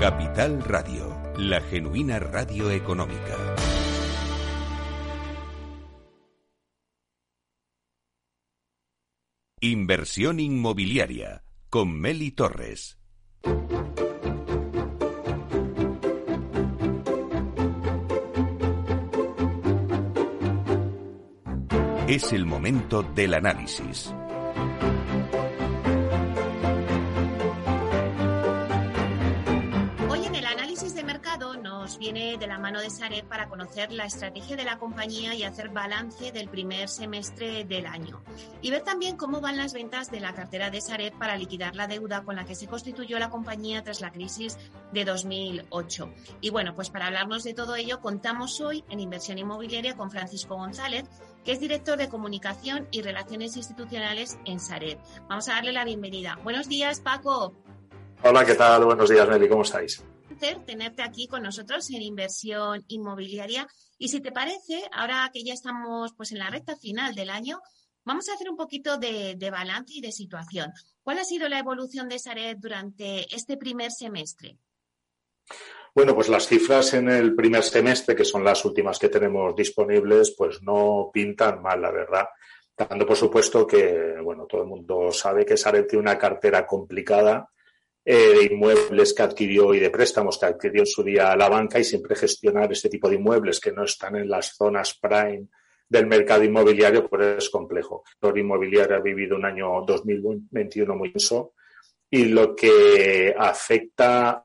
Capital Radio, la genuina radio económica. Inversión inmobiliaria con Meli Torres. Es el momento del análisis. Hoy en el análisis de mercado nos viene de la mano de Sareb para conocer la estrategia de la compañía y hacer balance del primer semestre del año. Y ver también cómo van las ventas de la cartera de Sareb para liquidar la deuda con la que se constituyó la compañía tras la crisis de 2008. Y bueno, pues para hablarnos de todo ello contamos hoy en Inversión Inmobiliaria con Francisco González, que es director de Comunicación y Relaciones Institucionales en Sareb. Vamos a darle la bienvenida. Buenos días, Paco. Hola, ¿qué tal? Buenos días, Meli. ¿Cómo estáis? Un placer tenerte aquí con nosotros en Inversión Inmobiliaria. Y si te parece, ahora que ya estamos pues en la recta final del año, vamos a hacer un poquito de balance y de situación. ¿Cuál ha sido la evolución de Sareb durante este primer semestre? Bueno, pues las cifras en el primer semestre, que son las últimas que tenemos disponibles, pues no pintan mal, la verdad. Tanto, por supuesto, que bueno, todo el mundo sabe que Sareb tiene una cartera complicada de inmuebles que adquirió y de préstamos que adquirió en su día la banca, y siempre gestionar este tipo de inmuebles que no están en las zonas prime del mercado inmobiliario pues es complejo. El sector inmobiliario ha vivido un año 2021 muy intenso y lo que afecta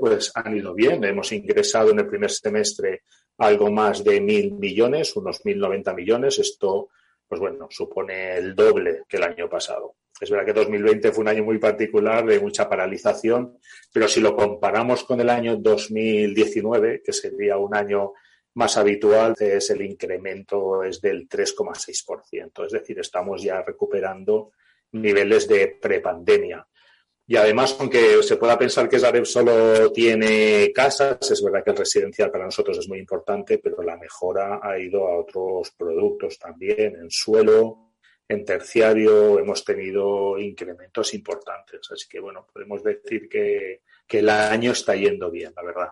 pues han ido bien. Hemos ingresado en el primer semestre algo más de 1.000 millones, unos 1.090 millones. Esto, pues bueno, supone el doble que el año pasado. Es verdad que 2020 fue un año muy particular, de mucha paralización, pero si lo comparamos con el año 2019, que sería un año más habitual, es el incremento es del 3,6%. Es decir, estamos ya recuperando niveles de prepandemia. Y además, aunque se pueda pensar que Sareb solo tiene casas, es verdad que el residencial para nosotros es muy importante, pero la mejora ha ido a otros productos también, en suelo, en terciario, hemos tenido incrementos importantes. Así que, bueno, podemos decir que el año está yendo bien, la verdad.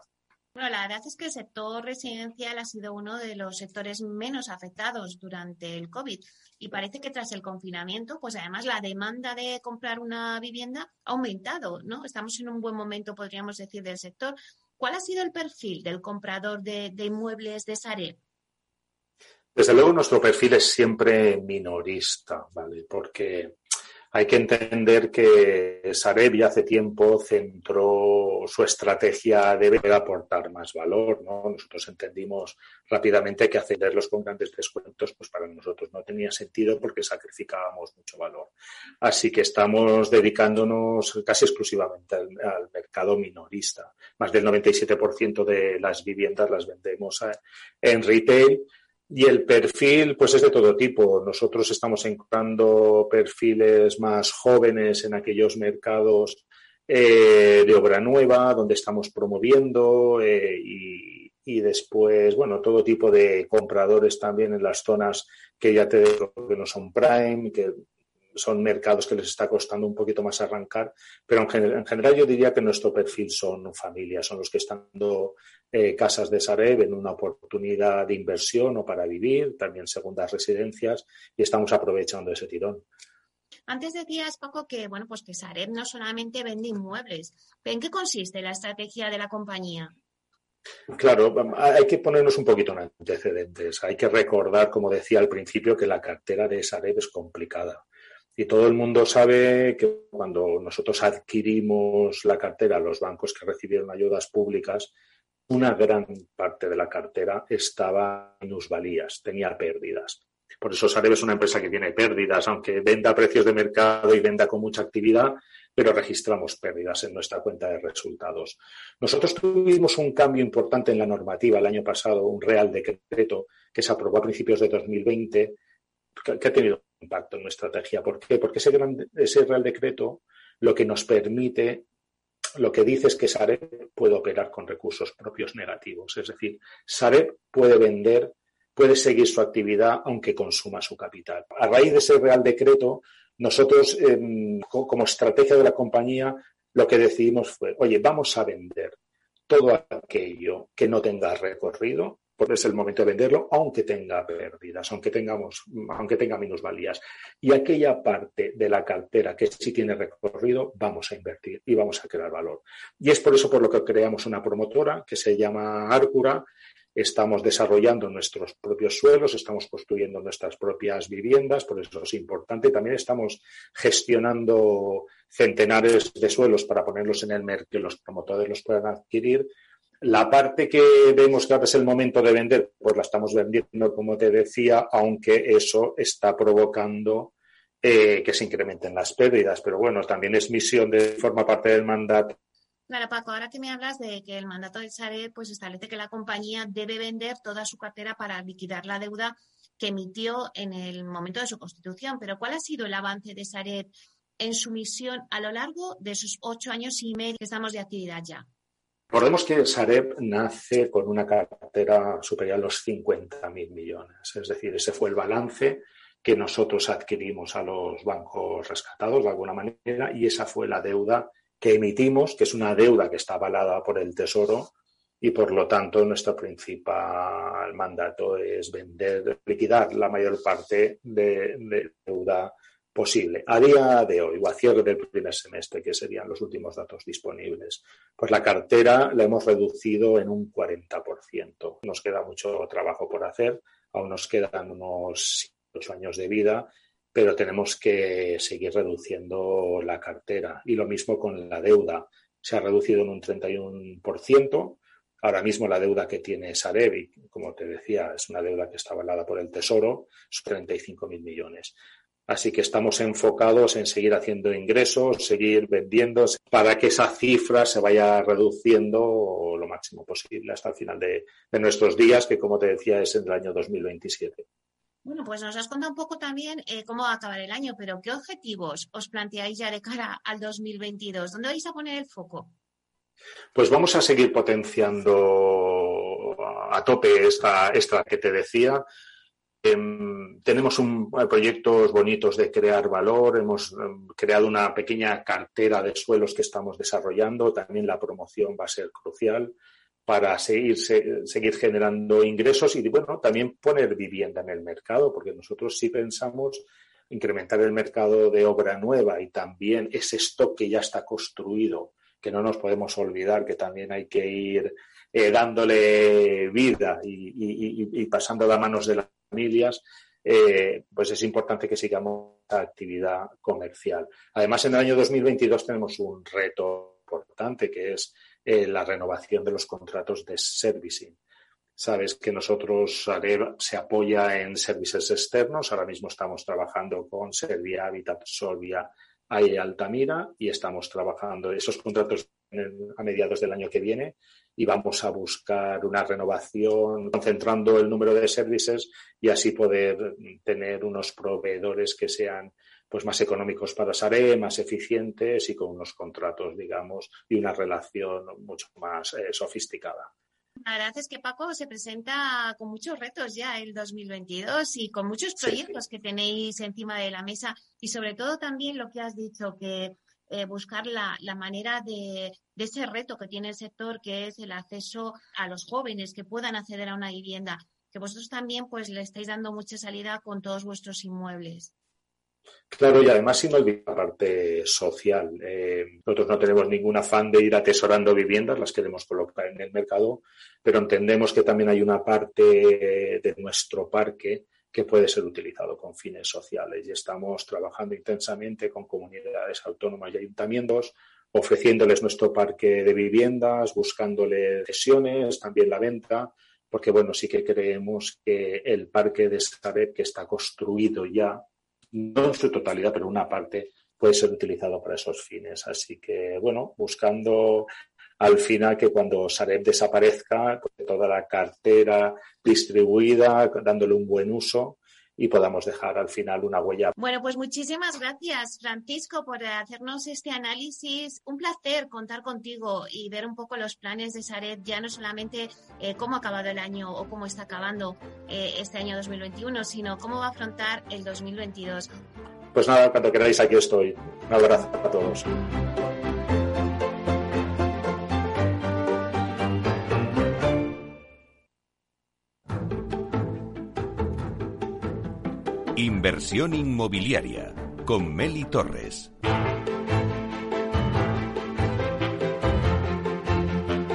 Bueno, la verdad es que el sector residencial ha sido uno de los sectores menos afectados durante el COVID y parece que tras el confinamiento, pues además la demanda de comprar una vivienda ha aumentado, ¿no? Estamos en un buen momento, podríamos decir, del sector. ¿Cuál ha sido el perfil del comprador de inmuebles de Sareb? Desde luego nuestro perfil es siempre minorista, ¿vale? Porque hay que entender que Sareb ya hace tiempo centró su estrategia de aportar más valor, ¿no? Nosotros entendimos rápidamente que hacerlos con grandes descuentos, pues para nosotros no tenía sentido porque sacrificábamos mucho valor. Así que estamos dedicándonos casi exclusivamente al mercado minorista. Más del 97% de las viviendas las vendemos en retail. Y el perfil, pues es de todo tipo. Nosotros estamos encontrando perfiles más jóvenes en aquellos mercados de obra nueva, donde estamos promoviendo y después, bueno, todo tipo de compradores también en las zonas que ya te digo que no son prime, que son mercados que les está costando un poquito más arrancar, pero en general yo diría que nuestro perfil son familias, son los que están dando casas de Sareb en una oportunidad de inversión o para vivir, también segundas residencias, y estamos aprovechando ese tirón. Antes decías, Paco, que bueno, pues que Sareb no solamente vende inmuebles. ¿En qué consiste la estrategia de la compañía? Claro, hay que ponernos un poquito en antecedentes. Hay que recordar, como decía al principio, que la cartera de Sareb es complicada. Y todo el mundo sabe que cuando nosotros adquirimos la cartera, los bancos que recibieron ayudas públicas, una gran parte de la cartera estaba en minusvalías, tenía pérdidas. Por eso Sareb es una empresa que tiene pérdidas, aunque venda a precios de mercado y venda con mucha actividad, pero registramos pérdidas en nuestra cuenta de resultados. Nosotros tuvimos un cambio importante en la normativa el año pasado, un real decreto que se aprobó a principios de 2020, que ha tenido impacto en nuestra estrategia. ¿Por qué? Porque ese Real Decreto lo que nos permite, lo que dice es que Sareb puede operar con recursos propios negativos. Es decir, Sareb puede vender, puede seguir su actividad aunque consuma su capital. A raíz de ese Real Decreto, nosotros como estrategia de la compañía lo que decidimos fue, oye, vamos a vender todo aquello que no tenga recorrido, porque es el momento de venderlo, aunque tenga pérdidas, aunque tenga minusvalías. Y aquella parte de la cartera que sí tiene recorrido, vamos a invertir y vamos a crear valor. Y es por eso por lo que creamos una promotora que se llama Arcura. Estamos desarrollando nuestros propios suelos, estamos construyendo nuestras propias viviendas, por eso es importante. También estamos gestionando centenares de suelos para ponerlos en el mercado, que los promotores los puedan adquirir. La parte que vemos que ahora es el momento de vender, pues la estamos vendiendo, como te decía, aunque eso está provocando que se incrementen las pérdidas. Pero bueno, también es misión de forma parte del mandato. Claro, Paco, ahora que me hablas de que el mandato de Sareb pues establece que la compañía debe vender toda su cartera para liquidar la deuda que emitió en el momento de su constitución. Pero ¿cuál ha sido el avance de Sareb en su misión a lo largo de esos 8 años y medio que estamos de actividad ya? Recordemos que Sareb nace con una cartera superior a los 50.000 millones. Es decir, ese fue el balance que nosotros adquirimos a los bancos rescatados, de alguna manera, y esa fue la deuda que emitimos, que es una deuda que está avalada por el Tesoro y, por lo tanto, nuestro principal mandato es vender, liquidar la mayor parte de deuda posible. A día de hoy, o a cierre del primer semestre, que serían los últimos datos disponibles, pues la cartera la hemos reducido en un 40%. Nos queda mucho trabajo por hacer, aún nos quedan unos 8 años de vida, pero tenemos que seguir reduciendo la cartera. Y lo mismo con la deuda. Se ha reducido en un 31%. Ahora mismo la deuda que tiene Sareb, como te decía, es una deuda que está avalada por el Tesoro, son 35.000 millones. Así que estamos enfocados en seguir haciendo ingresos, seguir vendiendo, para que esa cifra se vaya reduciendo lo máximo posible hasta el final de nuestros días, que, como te decía, es en el año 2027. Bueno, pues nos has contado un poco también cómo va a acabar el año, pero ¿qué objetivos os planteáis ya de cara al 2022? ¿Dónde vais a poner el foco? Pues vamos a seguir potenciando a tope esta que te decía. Tenemos proyectos bonitos de crear valor, hemos creado una pequeña cartera de suelos que estamos desarrollando, también la promoción va a ser crucial para seguir generando ingresos y, bueno, también poner vivienda en el mercado, porque nosotros sí pensamos incrementar el mercado de obra nueva y también ese stock que ya está construido, que no nos podemos olvidar que también hay que ir dándole vida y pasando a manos de las familias, pues es importante que sigamos la actividad comercial. Además, en el año 2022 tenemos un reto importante, que es la renovación de los contratos de servicing. Sabes que nosotros, Sareb, se apoya en servicios externos. Ahora mismo estamos trabajando con Servia Habitat, Solvia y Altamira, y estamos trabajando esos contratos a mediados del año que viene y vamos a buscar una renovación concentrando el número de servicios y así poder tener unos proveedores que sean pues más económicos para Sareb, más eficientes y con unos contratos, digamos, y una relación mucho más sofisticada. La verdad es que, Paco, se presenta con muchos retos ya el 2022 y con muchos proyectos que tenéis encima de la mesa y, sobre todo, también lo que has dicho, que buscar la manera de ese reto que tiene el sector, que es el acceso a los jóvenes que puedan acceder a una vivienda, que vosotros también pues le estáis dando mucha salida con todos vuestros inmuebles. Claro, y además sin olvidar la parte social. Nosotros no tenemos ningún afán de ir atesorando viviendas, las queremos colocar en el mercado, pero entendemos que también hay una parte de nuestro parque que puede ser utilizado con fines sociales y estamos trabajando intensamente con comunidades autónomas y ayuntamientos, ofreciéndoles nuestro parque de viviendas, buscándoles cesiones, también la venta, porque bueno, sí que creemos que el parque de Sareb, que está construido ya, no en su totalidad, pero una parte, puede ser utilizado para esos fines. Así que, bueno, buscando al final que cuando Sareb desaparezca, pues toda la cartera distribuida, dándole un buen uso y podamos dejar al final una huella. Bueno, pues muchísimas gracias, Francisco, por hacernos este análisis. Un placer contar contigo y ver un poco los planes de Sareb, ya no solamente cómo ha acabado el año o cómo está acabando este año 2021, sino cómo va a afrontar el 2022. Pues nada, cuando queráis, aquí estoy. Un abrazo a todos. Inversión Inmobiliaria con Meli Torres.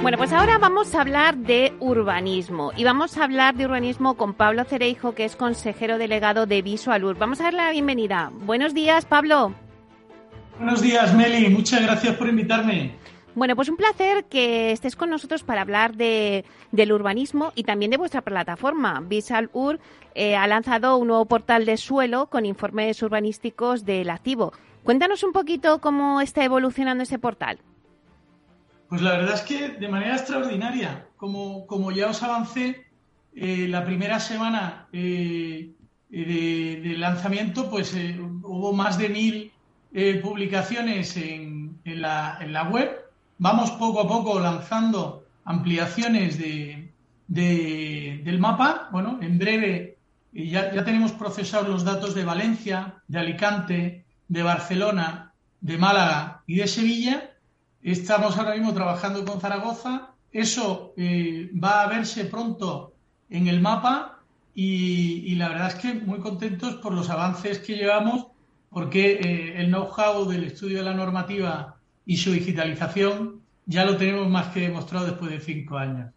Bueno, pues ahora vamos a hablar de urbanismo y vamos a hablar de urbanismo con Pablo Cereijo, que es consejero delegado de Visualur. Vamos a darle la bienvenida. Buenos días, Pablo. Buenos días, Meli. Muchas gracias por invitarme. Bueno, pues un placer que estés con nosotros para hablar del urbanismo y también de vuestra plataforma. Visualur ha lanzado un nuevo portal de suelo con informes urbanísticos del activo. Cuéntanos un poquito cómo está evolucionando ese portal. Pues la verdad es que de manera extraordinaria. Como ya os avancé, la primera semana de lanzamiento pues hubo más de 1000 publicaciones en la web. Vamos poco a poco lanzando ampliaciones del mapa. Bueno, en breve ya tenemos procesados los datos de Valencia, de Alicante, de Barcelona, de Málaga y de Sevilla. Estamos ahora mismo trabajando con Zaragoza. Eso va a verse pronto en el mapa y la verdad es que muy contentos por los avances que llevamos, porque el know-how del estudio de la normativa y su digitalización ya lo tenemos más que demostrado después de 5 años.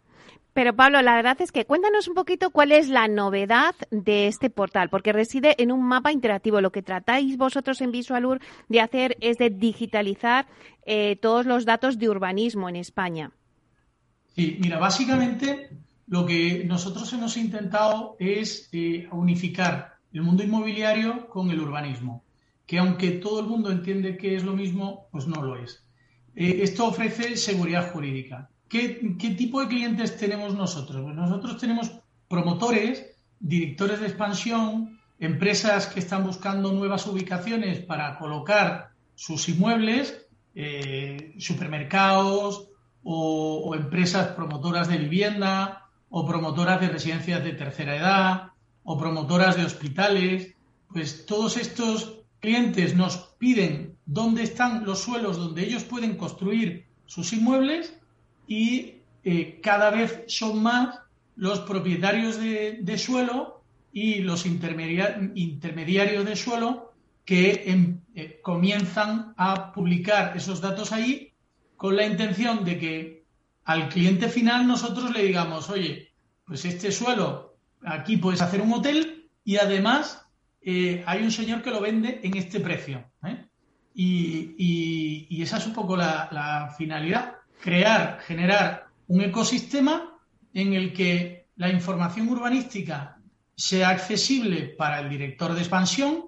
Pero Pablo, la verdad es que cuéntanos un poquito cuál es la novedad de este portal, porque reside en un mapa interactivo. Lo que tratáis vosotros en Visualur de hacer es de digitalizar todos los datos de urbanismo en España. Sí, mira, básicamente lo que nosotros hemos intentado es unificar el mundo inmobiliario con el urbanismo, que aunque todo el mundo entiende que es lo mismo, pues no lo es. Esto ofrece seguridad jurídica. ¿Qué tipo de clientes tenemos nosotros? Pues nosotros tenemos promotores, directores de expansión, empresas que están buscando nuevas ubicaciones para colocar sus inmuebles, supermercados o empresas promotoras de vivienda o promotoras de residencias de tercera edad o promotoras de hospitales. Pues todos estos clientes nos piden dónde están los suelos donde ellos pueden construir sus inmuebles y cada vez son más los propietarios de suelo y los intermediarios de suelo que comienzan a publicar esos datos ahí con la intención de que al cliente final nosotros le digamos: oye, pues este suelo aquí puedes hacer un hotel y además hay un señor que lo vende en este precio, ¿eh? Y esa es un poco la finalidad: generar un ecosistema en el que la información urbanística sea accesible para el director de expansión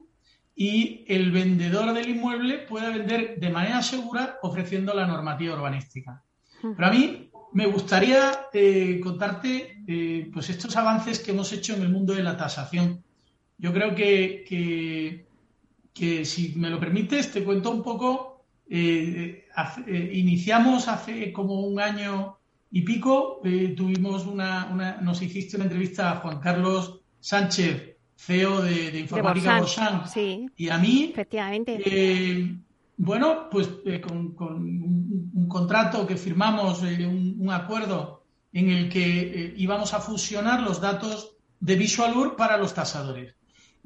y el vendedor del inmueble pueda vender de manera segura ofreciendo la normativa urbanística. Pero a mí me gustaría contarte pues estos avances que hemos hecho en el mundo de la tasación. Yo creo que si me lo permites, te cuento un poco. Iniciamos hace como 1 año y pico. Nos hiciste una entrevista a Juan Carlos Sánchez, CEO de Informática Borsan, sí, y a mí. Efectivamente. Bueno, pues con un contrato que firmamos, un acuerdo en el que íbamos a fusionar los datos de Visualur para los tasadores.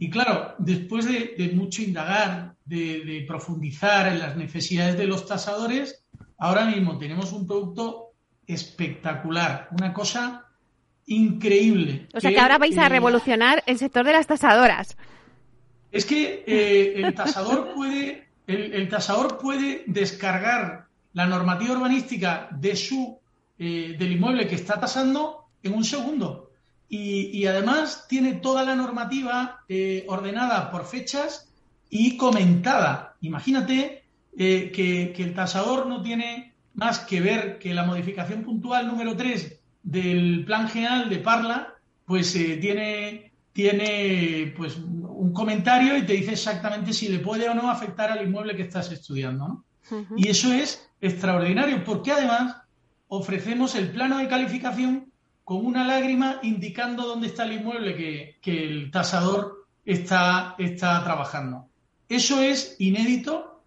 Y claro, después de mucho indagar, de profundizar en las necesidades de los tasadores, ahora mismo tenemos un producto espectacular, una cosa increíble. O sea que ahora vais a revolucionar el sector de las tasadoras. Es que el tasador puede descargar la normativa urbanística del inmueble que está tasando en 1 segundo. Y además tiene toda la normativa ordenada por fechas y comentada. Imagínate que el tasador no tiene más que ver que la modificación puntual número 3 del Plan General de Parla, pues tiene pues un comentario y te dice exactamente si le puede o no afectar al inmueble que estás estudiando, ¿no? Uh-huh. Y eso es extraordinario, porque además ofrecemos el plano de calificación con una lágrima indicando dónde está el inmueble que el tasador está trabajando. Eso es inédito.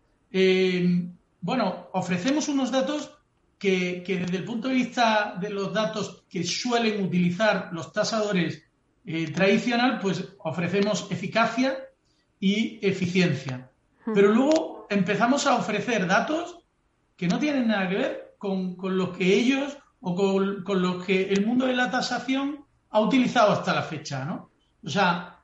Bueno, ofrecemos unos datos que desde el punto de vista de los datos que suelen utilizar los tasadores tradicional, pues ofrecemos eficacia y eficiencia. Pero luego empezamos a ofrecer datos que no tienen nada que ver con los que ellos o con los que el mundo de la tasación ha utilizado hasta la fecha, ¿no? O sea,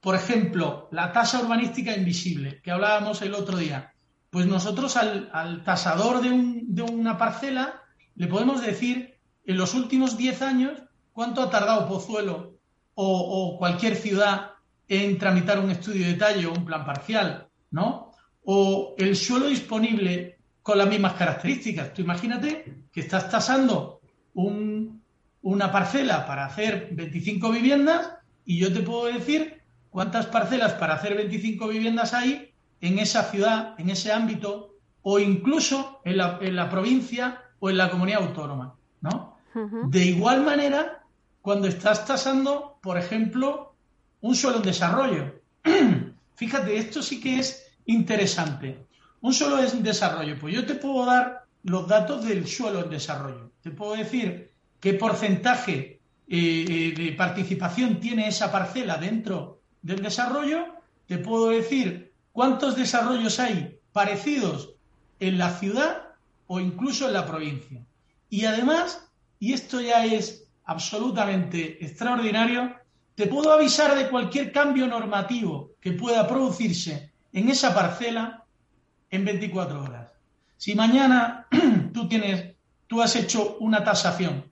por ejemplo, la tasa urbanística invisible, que hablábamos el otro día. Pues nosotros al tasador de una parcela le podemos decir en los últimos 10 años cuánto ha tardado Pozuelo o cualquier ciudad en tramitar un estudio de detalle o un plan parcial, ¿no? O el suelo disponible con las mismas características. Tú imagínate que estás tasando una parcela para hacer 25 viviendas y yo te puedo decir cuántas parcelas para hacer 25 viviendas hay en esa ciudad, en ese ámbito, o incluso en la provincia o en la comunidad autónoma, ¿no? Uh-huh. De igual manera, cuando estás tasando, por ejemplo, un suelo en desarrollo. Fíjate, esto sí que es interesante. Un suelo en desarrollo. Pues yo te puedo dar los datos del suelo en desarrollo. Te puedo decir qué porcentaje de participación tiene esa parcela dentro del desarrollo. Te puedo decir cuántos desarrollos hay parecidos en la ciudad o incluso en la provincia. Y además, y esto ya es absolutamente extraordinario, te puedo avisar de cualquier cambio normativo que pueda producirse en esa parcela en 24 horas. Si mañana tú has hecho una tasación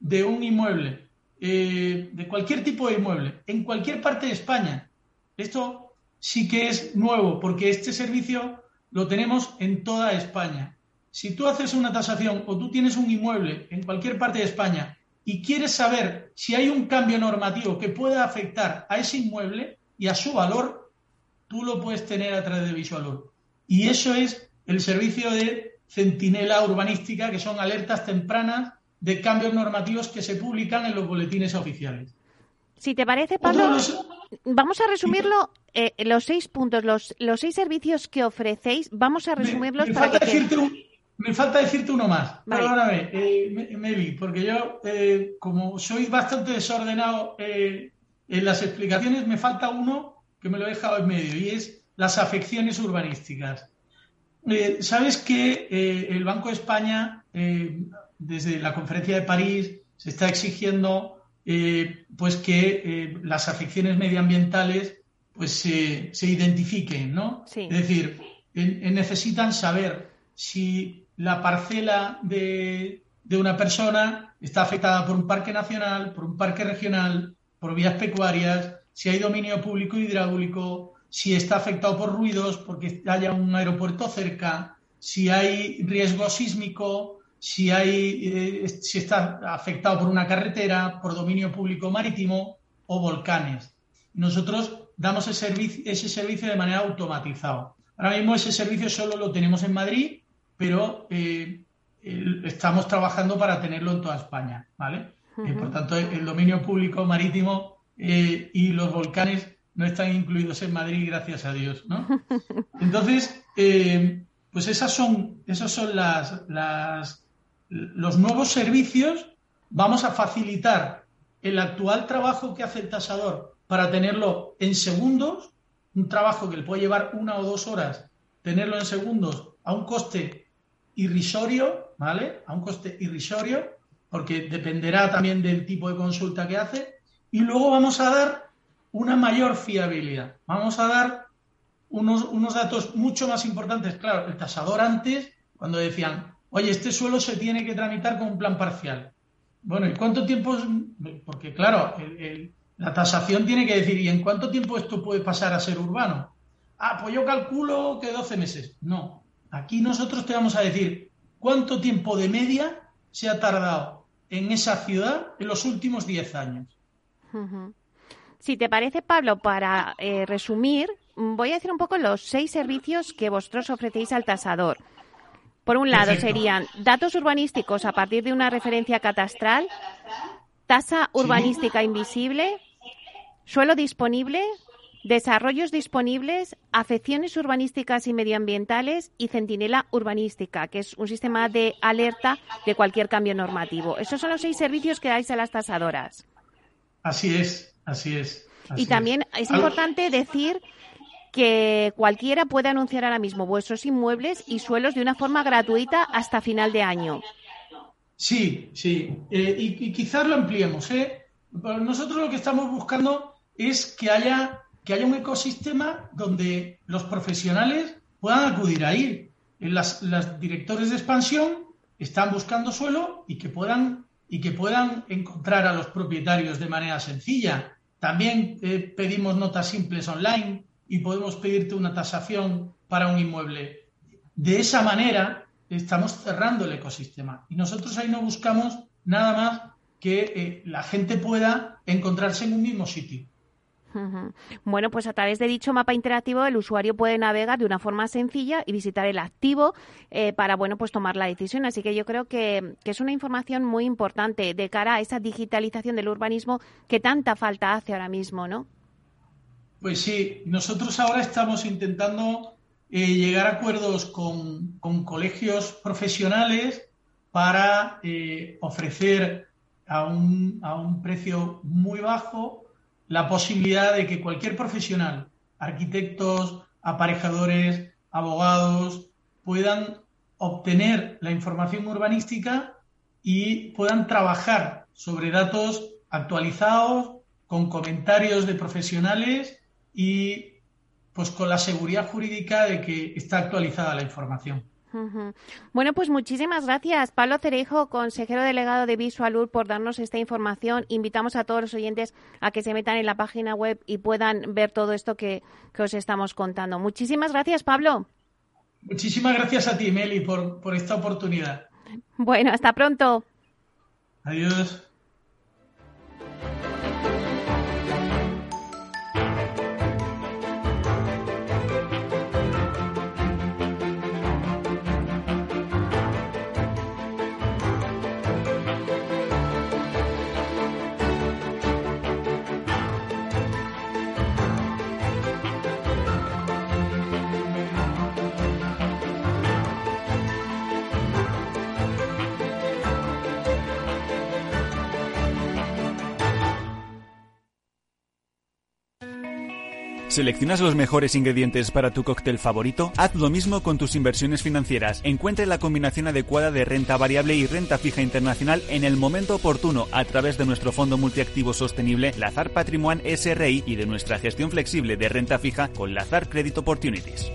de un inmueble, de cualquier tipo de inmueble, en cualquier parte de España, esto sí que es nuevo, porque este servicio lo tenemos en toda España. Si tú haces una tasación o tú tienes un inmueble en cualquier parte de España y quieres saber si hay un cambio normativo que pueda afectar a ese inmueble y a su valor, tú lo puedes tener a través de Visualur. Y eso es el servicio de centinela urbanística, que son alertas tempranas de cambios normativos que se publican en los boletines oficiales. Si te parece, Pablo, vamos a resumirlo, los 6 puntos, los 6 servicios que ofrecéis, vamos a resumirlos Me falta decirte uno más. Vale. Perdóname, Meli, porque yo, como soy bastante desordenado en las explicaciones, me falta uno que me lo he dejado en medio, y es las afecciones urbanísticas. Sabes que el Banco de España, desde la Conferencia de París, se está exigiendo pues que las afecciones medioambientales pues se identifiquen, ¿no? Sí. Es decir, necesitan saber si la parcela de una persona está afectada por un parque nacional, por un parque regional, por vías pecuarias, si hay dominio público hidráulico, si está afectado por ruidos, porque haya un aeropuerto cerca, si hay riesgo sísmico, si está afectado por una carretera, por dominio público marítimo o volcanes. Nosotros damos ese servicio de manera automatizada. Ahora mismo ese servicio solo lo tenemos en Madrid, pero estamos trabajando para tenerlo en toda España, ¿vale? Uh-huh. Por tanto, el dominio público marítimo y los volcanes no están incluidos en Madrid, gracias a Dios, ¿no? Entonces, pues esos son los nuevos servicios. Vamos a facilitar el actual trabajo que hace el tasador para tenerlo en segundos, un trabajo que le puede llevar 1 o 2 horas, tenerlo en segundos a un coste irrisorio, ¿vale? A un coste irrisorio, porque dependerá también del tipo de consulta que hace. Y luego vamos a dar una mayor fiabilidad. Vamos a dar unos datos mucho más importantes. Claro, el tasador antes, cuando decían, oye, este suelo se tiene que tramitar con un plan parcial. Bueno, ¿y cuánto tiempo? Porque, claro, la tasación tiene que decir, ¿y en cuánto tiempo esto puede pasar a ser urbano? Ah, pues yo calculo que 12 meses. No, aquí nosotros te vamos a decir cuánto tiempo de media se ha tardado en esa ciudad en los últimos 10 años. Uh-huh. Si te parece, Pablo, para resumir, voy a decir un poco los 6 servicios que vosotros ofrecéis al tasador. Por un lado, perfecto, serían datos urbanísticos a partir de una referencia catastral, tasa urbanística invisible, suelo disponible, desarrollos disponibles, afecciones urbanísticas y medioambientales y centinela urbanística, que es un sistema de alerta de cualquier cambio normativo. Esos son los 6 servicios que dais a las tasadoras. Así es. Así es. Así y también es importante decir que cualquiera puede anunciar ahora mismo vuestros inmuebles y suelos de una forma gratuita hasta final de año. Sí, sí. Y quizás lo ampliemos, ¿eh? Nosotros lo que estamos buscando es que haya un ecosistema donde los profesionales puedan acudir ahí. Las directores de expansión están buscando suelo y que puedan encontrar a los propietarios de manera sencilla. También pedimos notas simples online y podemos pedirte una tasación para un inmueble. De esa manera estamos cerrando el ecosistema. Y nosotros ahí no buscamos nada más que la gente pueda encontrarse en un mismo sitio. Bueno, pues a través de dicho mapa interactivo el usuario puede navegar de una forma sencilla y visitar el activo para, bueno, pues tomar la decisión. Así que yo creo que es una información muy importante de cara a esa digitalización del urbanismo que tanta falta hace ahora mismo, ¿no? Pues sí, nosotros ahora estamos intentando llegar a acuerdos con colegios profesionales para ofrecer a un precio muy bajo la posibilidad de que cualquier profesional, arquitectos, aparejadores, abogados, puedan obtener la información urbanística y puedan trabajar sobre datos actualizados, con comentarios de profesionales y pues con la seguridad jurídica de que está actualizada la información. Bueno, pues muchísimas gracias, Pablo Cereijo, consejero delegado de Visualur, por darnos esta información. Invitamos a todos los oyentes a que se metan en la página web y puedan ver todo esto que os estamos contando. Muchísimas gracias, Pablo. Muchísimas gracias a ti, Meli, por esta oportunidad. Bueno, hasta pronto. Adiós. ¿Seleccionas los mejores ingredientes para tu cóctel favorito? Haz lo mismo con tus inversiones financieras. Encuentra la combinación adecuada de renta variable y renta fija internacional en el momento oportuno a través de nuestro fondo multiactivo sostenible, Lazar Patrimoine SRI, y de nuestra gestión flexible de renta fija con Lazar Credit Opportunities.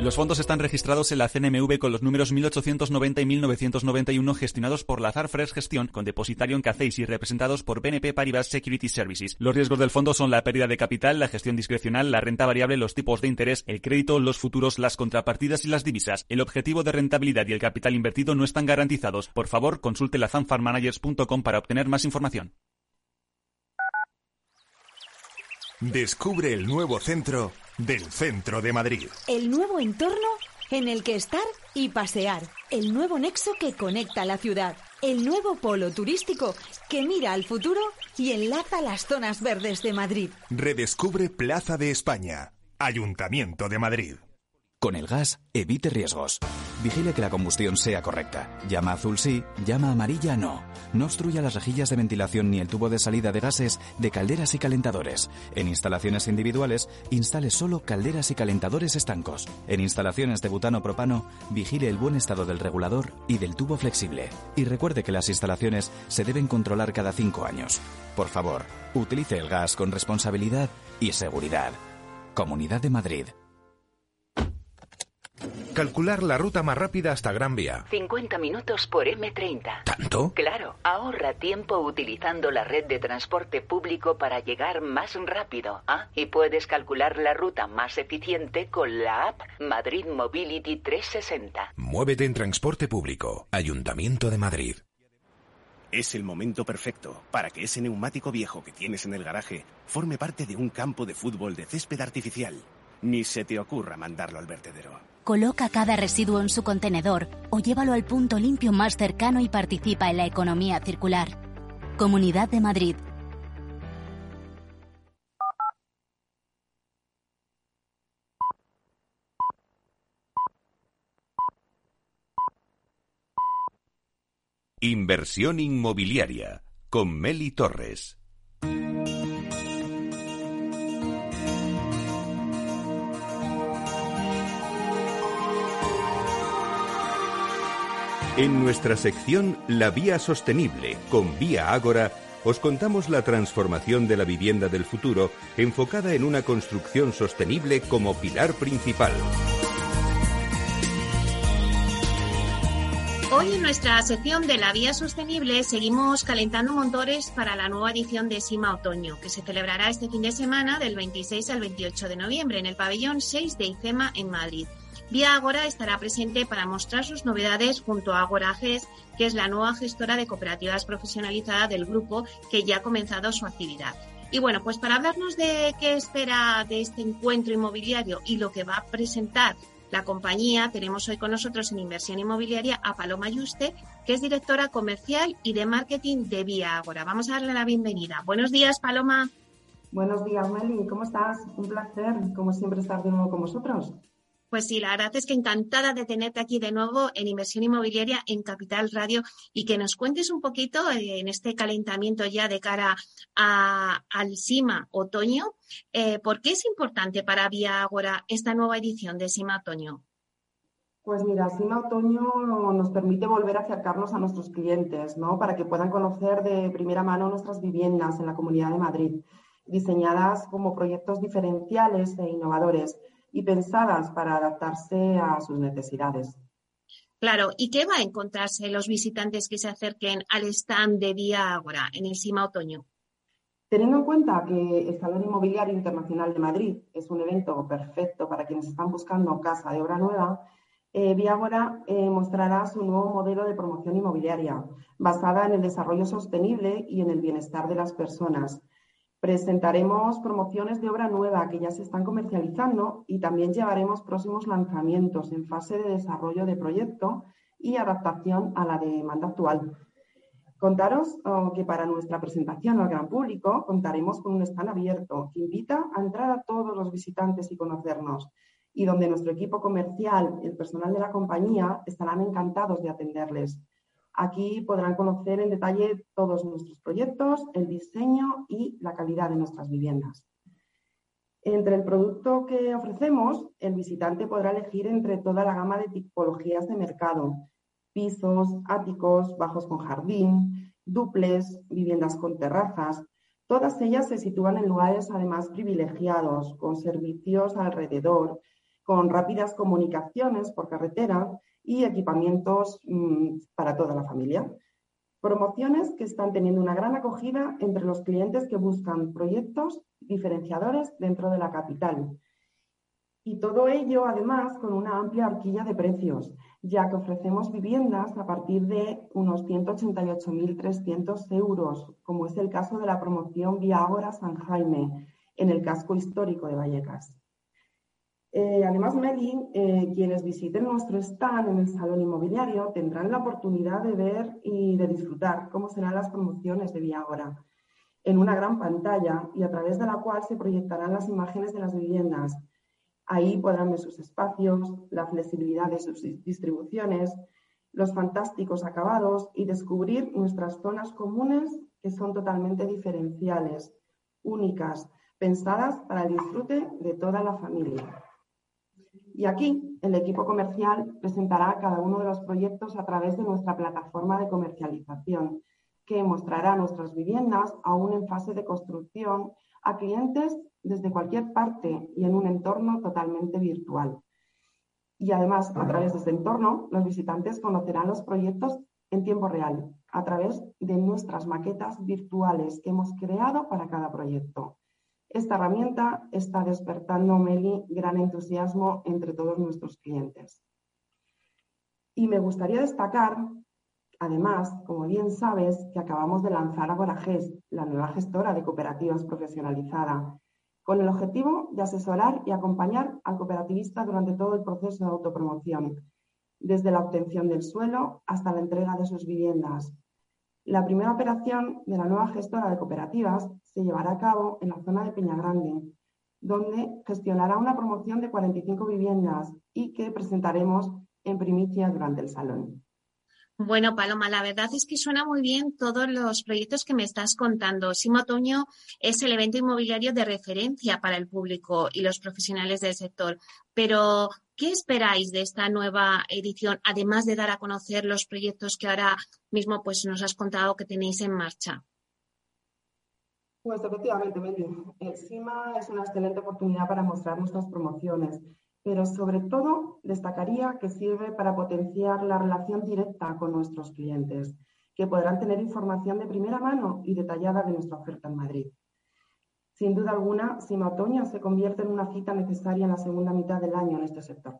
Los fondos están registrados en la CNMV con los números 1890 y 1991, gestionados por Lazar Fresh Gestión, con depositario en Cacéis y representados por BNP Paribas Securities Services. Los riesgos del fondo son la pérdida de capital, la gestión discrecional, la renta variable, los tipos de interés, el crédito, los futuros, las contrapartidas y las divisas. El objetivo de rentabilidad y el capital invertido no están garantizados. Por favor, consulte lazanfarmanagers.com para obtener más información. Descubre el nuevo centro del centro de Madrid. El nuevo entorno en el que estar y pasear. El nuevo nexo que conecta la ciudad. El nuevo polo turístico que mira al futuro y enlaza las zonas verdes de Madrid. Redescubre Plaza de España. Ayuntamiento de Madrid. Con el gas, evite riesgos. Vigile que la combustión sea correcta. Llama azul sí, llama amarilla no. No obstruya las rejillas de ventilación ni el tubo de salida de gases de calderas y calentadores. En instalaciones individuales, instale solo calderas y calentadores estancos. En instalaciones de butano-propano, vigile el buen estado del regulador y del tubo flexible. Y recuerde que las instalaciones se deben controlar cada 5 años. Por favor, utilice el gas con responsabilidad y seguridad. Comunidad de Madrid. Calcular la ruta más rápida hasta Gran Vía. 50 minutos por M30. ¿Tanto? Claro, ahorra tiempo utilizando la red de transporte público para llegar más rápido. Ah, y puedes calcular la ruta más eficiente con la app Madrid Mobility 360. Muévete en transporte público. Ayuntamiento de Madrid. Es el momento perfecto para que ese neumático viejo que tienes en el garaje forme parte de un campo de fútbol de césped artificial. Ni se te ocurra mandarlo al vertedero. Coloca cada residuo en su contenedor o llévalo al punto limpio más cercano y participa en la economía circular. Comunidad de Madrid. Inversión inmobiliaria con Meli Torres. En nuestra sección La Vía Sostenible con Vía Ágora os contamos la transformación de la vivienda del futuro enfocada en una construcción sostenible como pilar principal. Hoy en nuestra sección de la Vía Sostenible seguimos calentando motores para la nueva edición de SIMA Otoño, que se celebrará este fin de semana del 26 al 28 de noviembre en el pabellón 6 de ICEMA en Madrid. Vía Ágora estará presente para mostrar sus novedades junto a Ágora GES, que es la nueva gestora de cooperativas profesionalizada del grupo que ya ha comenzado su actividad. Y bueno, pues para hablarnos de qué espera de este encuentro inmobiliario y lo que va a presentar la compañía, tenemos hoy con nosotros en Inversión Inmobiliaria a Paloma Yuste, que es directora comercial y de marketing de Vía Ágora. Vamos a darle la bienvenida. Buenos días, Paloma. Buenos días, Meli. ¿Cómo estás? Un placer, como siempre, estar de nuevo con vosotros. Pues sí, la verdad es que encantada de tenerte aquí de nuevo en Inversión Inmobiliaria en Capital Radio y que nos cuentes un poquito en este calentamiento ya de cara al SIMA Otoño. ¿Por qué es importante para Vía Ágora esta nueva edición de SIMA Otoño? Pues mira, SIMA Otoño nos permite volver a acercarnos a nuestros clientes, ¿no? Para que puedan conocer de primera mano nuestras viviendas en la Comunidad de Madrid, diseñadas como proyectos diferenciales e innovadores y pensadas para adaptarse a sus necesidades. Claro, ¿y qué va a encontrarse los visitantes que se acerquen al stand de Vía Ágora en el SIMA Otoño? Teniendo en cuenta que el Salón Inmobiliario Internacional de Madrid es un evento perfecto para quienes están buscando casa de obra nueva, Vía Ágora mostrará su nuevo modelo de promoción inmobiliaria basada en el desarrollo sostenible y en el bienestar de las personas. Presentaremos promociones de obra nueva que ya se están comercializando y también llevaremos próximos lanzamientos en fase de desarrollo de proyecto y adaptación a la demanda actual. Contaros que para nuestra presentación al gran público contaremos con un stand abierto que invita a entrar a todos los visitantes y conocernos, y donde nuestro equipo comercial y el personal de la compañía estarán encantados de atenderles. Aquí podrán conocer en detalle todos nuestros proyectos, el diseño y la calidad de nuestras viviendas. Entre el producto que ofrecemos, el visitante podrá elegir entre toda la gama de tipologías de mercado: pisos, áticos, bajos con jardín, duples, viviendas con terrazas. Todas ellas se sitúan en lugares además privilegiados, con servicios alrededor, con rápidas comunicaciones por carretera y equipamientos para toda la familia. Promociones que están teniendo una gran acogida entre los clientes que buscan proyectos diferenciadores dentro de la capital. Y todo ello, además, con una amplia horquilla de precios, ya que ofrecemos viviendas a partir de unos 188.300 euros, como es el caso de la promoción Vía Ágora San Jaime, en el casco histórico de Vallecas. Además, Meli, quienes visiten nuestro stand en el Salón Inmobiliario tendrán la oportunidad de ver y de disfrutar cómo serán las promociones de Vía Ágora en una gran pantalla y a través de la cual se proyectarán las imágenes de las viviendas. Ahí podrán ver sus espacios, la flexibilidad de sus distribuciones, los fantásticos acabados y descubrir nuestras zonas comunes que son totalmente diferenciales, únicas, pensadas para el disfrute de toda la familia. Y aquí el equipo comercial presentará cada uno de los proyectos a través de nuestra plataforma de comercialización, que mostrará nuestras viviendas aún en fase de construcción a clientes desde cualquier parte y en un entorno totalmente virtual. Y además, a través de este entorno, los visitantes conocerán los proyectos en tiempo real, a través de nuestras maquetas virtuales que hemos creado para cada proyecto. Esta herramienta está despertando, Meli, gran entusiasmo entre todos nuestros clientes. Y me gustaría destacar, además, como bien sabes, que acabamos de lanzar Ágora GES, la nueva gestora de cooperativas profesionalizada, con el objetivo de asesorar y acompañar al cooperativista durante todo el proceso de autopromoción, desde la obtención del suelo hasta la entrega de sus viviendas. La primera operación de la nueva gestora de cooperativas se llevará a cabo en la zona de Peñagrande, donde gestionará una promoción de 45 viviendas y que presentaremos en primicia durante el salón. Bueno, Paloma, la verdad es que suena muy bien todos los proyectos que me estás contando. SIMA Otoño es el evento inmobiliario de referencia para el público y los profesionales del sector, pero ¿Qué esperáis de esta nueva edición, además de dar a conocer los proyectos que ahora mismo pues, nos has contado que tenéis en marcha? Pues efectivamente, Meli. El SIMA es una excelente oportunidad para mostrar nuestras promociones, pero sobre todo destacaría que sirve para potenciar la relación directa con nuestros clientes, que podrán tener información de primera mano y detallada de nuestra oferta en Madrid. Sin duda alguna, SIMA Otoño se convierte en una cita necesaria en la segunda mitad del año en este sector.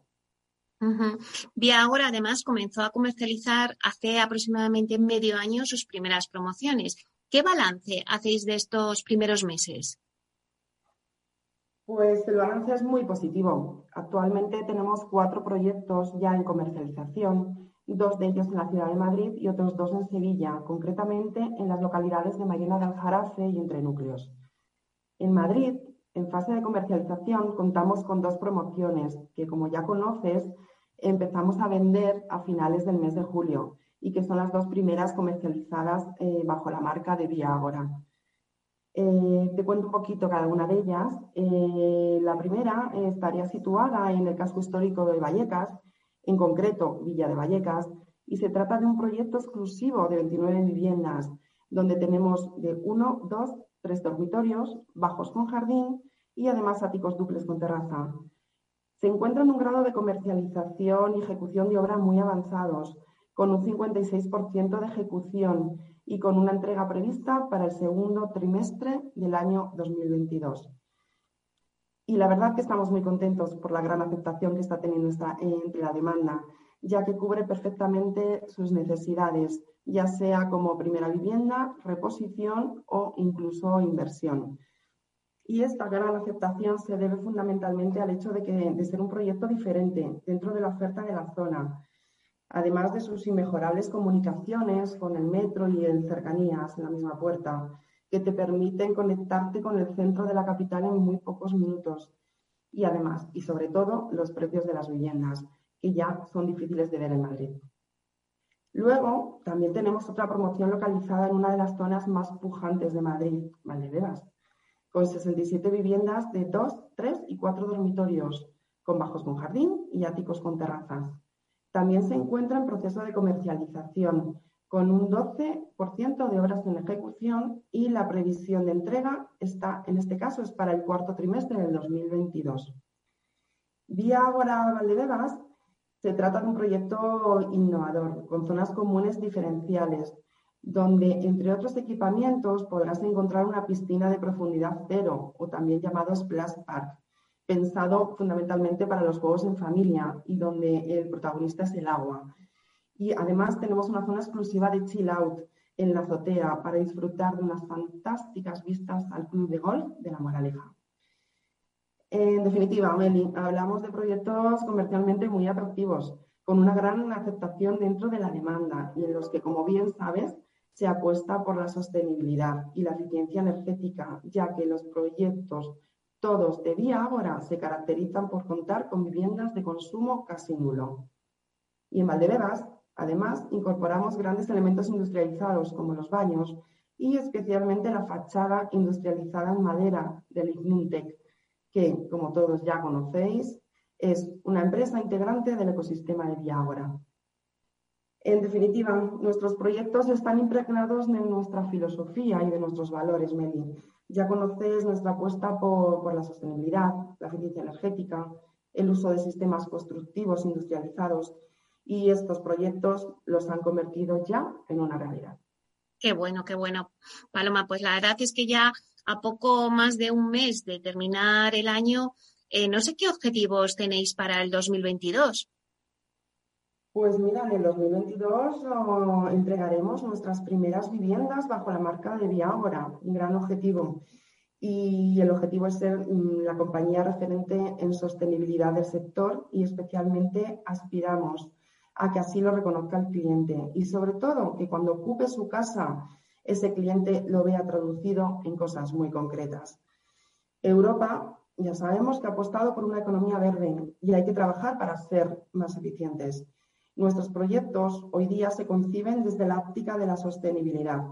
Uh-huh. Vía Ágora, además, comenzó a comercializar hace aproximadamente medio año sus primeras promociones. ¿Qué balance hacéis de estos primeros meses? Pues el balance es muy positivo. Actualmente tenemos 4 proyectos ya en comercialización, 2 de ellos en la ciudad de Madrid y otros 2 en Sevilla, concretamente en las localidades de Mairena de Aljarafe y Entre Núcleos. En Madrid, en fase de comercialización, contamos con 2 promociones que, como ya conoces, empezamos a vender a finales del mes de julio y que son las 2 primeras comercializadas bajo la marca de Vía Ágora. Te cuento un poquito cada una de ellas. La primera estaría situada en el casco histórico de Vallecas, en concreto Villa de Vallecas, y se trata de un proyecto exclusivo de 29 viviendas, donde tenemos de 1, 2, 3 dormitorios, bajos con jardín y además áticos duples con terraza. Se encuentra en un grado de comercialización y ejecución de obra muy avanzados, con un 56% de ejecución y con una entrega prevista para el segundo trimestre del año 2022. Y la verdad que estamos muy contentos por la gran aceptación que está teniendo entre la demanda, ya que cubre perfectamente sus necesidades, ya sea como primera vivienda, reposición o incluso inversión. Y esta gran aceptación se debe fundamentalmente al hecho de ser un proyecto diferente dentro de la oferta de la zona, además de sus inmejorables comunicaciones con el metro y el cercanías en la misma puerta, que te permiten conectarte con el centro de la capital en muy pocos minutos. Y además, y sobre todo, los precios de las viviendas, que ya son difíciles de ver en Madrid. Luego, también tenemos otra promoción localizada en una de las zonas más pujantes de Madrid, Valdebebas, con 67 viviendas de 2, 3 y 4 dormitorios, con bajos con jardín y áticos con terrazas. También se encuentra en proceso de comercialización, con un 12% de obras en ejecución y la previsión de entrega está, en este caso, es para el cuarto trimestre del 2022. Vía Ágora Valdebebas. Se trata de un proyecto innovador, con zonas comunes diferenciales, donde, entre otros equipamientos, podrás encontrar una piscina de profundidad cero, o también llamado Splash Park, pensado fundamentalmente para los juegos en familia y donde el protagonista es el agua. Y además tenemos una zona exclusiva de chill out en la azotea para disfrutar de unas fantásticas vistas al club de golf de La Moraleja. En definitiva, Meli, hablamos de proyectos comercialmente muy atractivos, con una gran aceptación dentro de la demanda y en los que, como bien sabes, se apuesta por la sostenibilidad y la eficiencia energética, ya que los proyectos, todos de Vía Ágora, se caracterizan por contar con viviendas de consumo casi nulo. Y en Valdebebas, además, incorporamos grandes elementos industrializados como los baños y especialmente la fachada industrializada en madera del Lignitec, que, como todos ya conocéis, es una empresa integrante del ecosistema de Vía Ágora. En definitiva, nuestros proyectos están impregnados de nuestra filosofía y de nuestros valores, Meli. Ya conocéis nuestra apuesta por la sostenibilidad, la eficiencia energética, el uso de sistemas constructivos industrializados, y estos proyectos los han convertido ya en una realidad. Qué bueno, qué bueno. Paloma, pues la verdad es que ya a poco más de un mes de terminar el año, no sé qué objetivos tenéis para el 2022. Pues mira, en el 2022 entregaremos nuestras primeras viviendas bajo la marca de Vía Ágora, un gran objetivo. Y el objetivo es ser la compañía referente en sostenibilidad del sector y especialmente aspiramos a que así lo reconozca el cliente y sobre todo que cuando ocupe su casa ese cliente lo vea traducido en cosas muy concretas. Europa, ya sabemos que ha apostado por una economía verde y hay que trabajar para ser más eficientes. Nuestros proyectos hoy día se conciben desde la óptica de la sostenibilidad.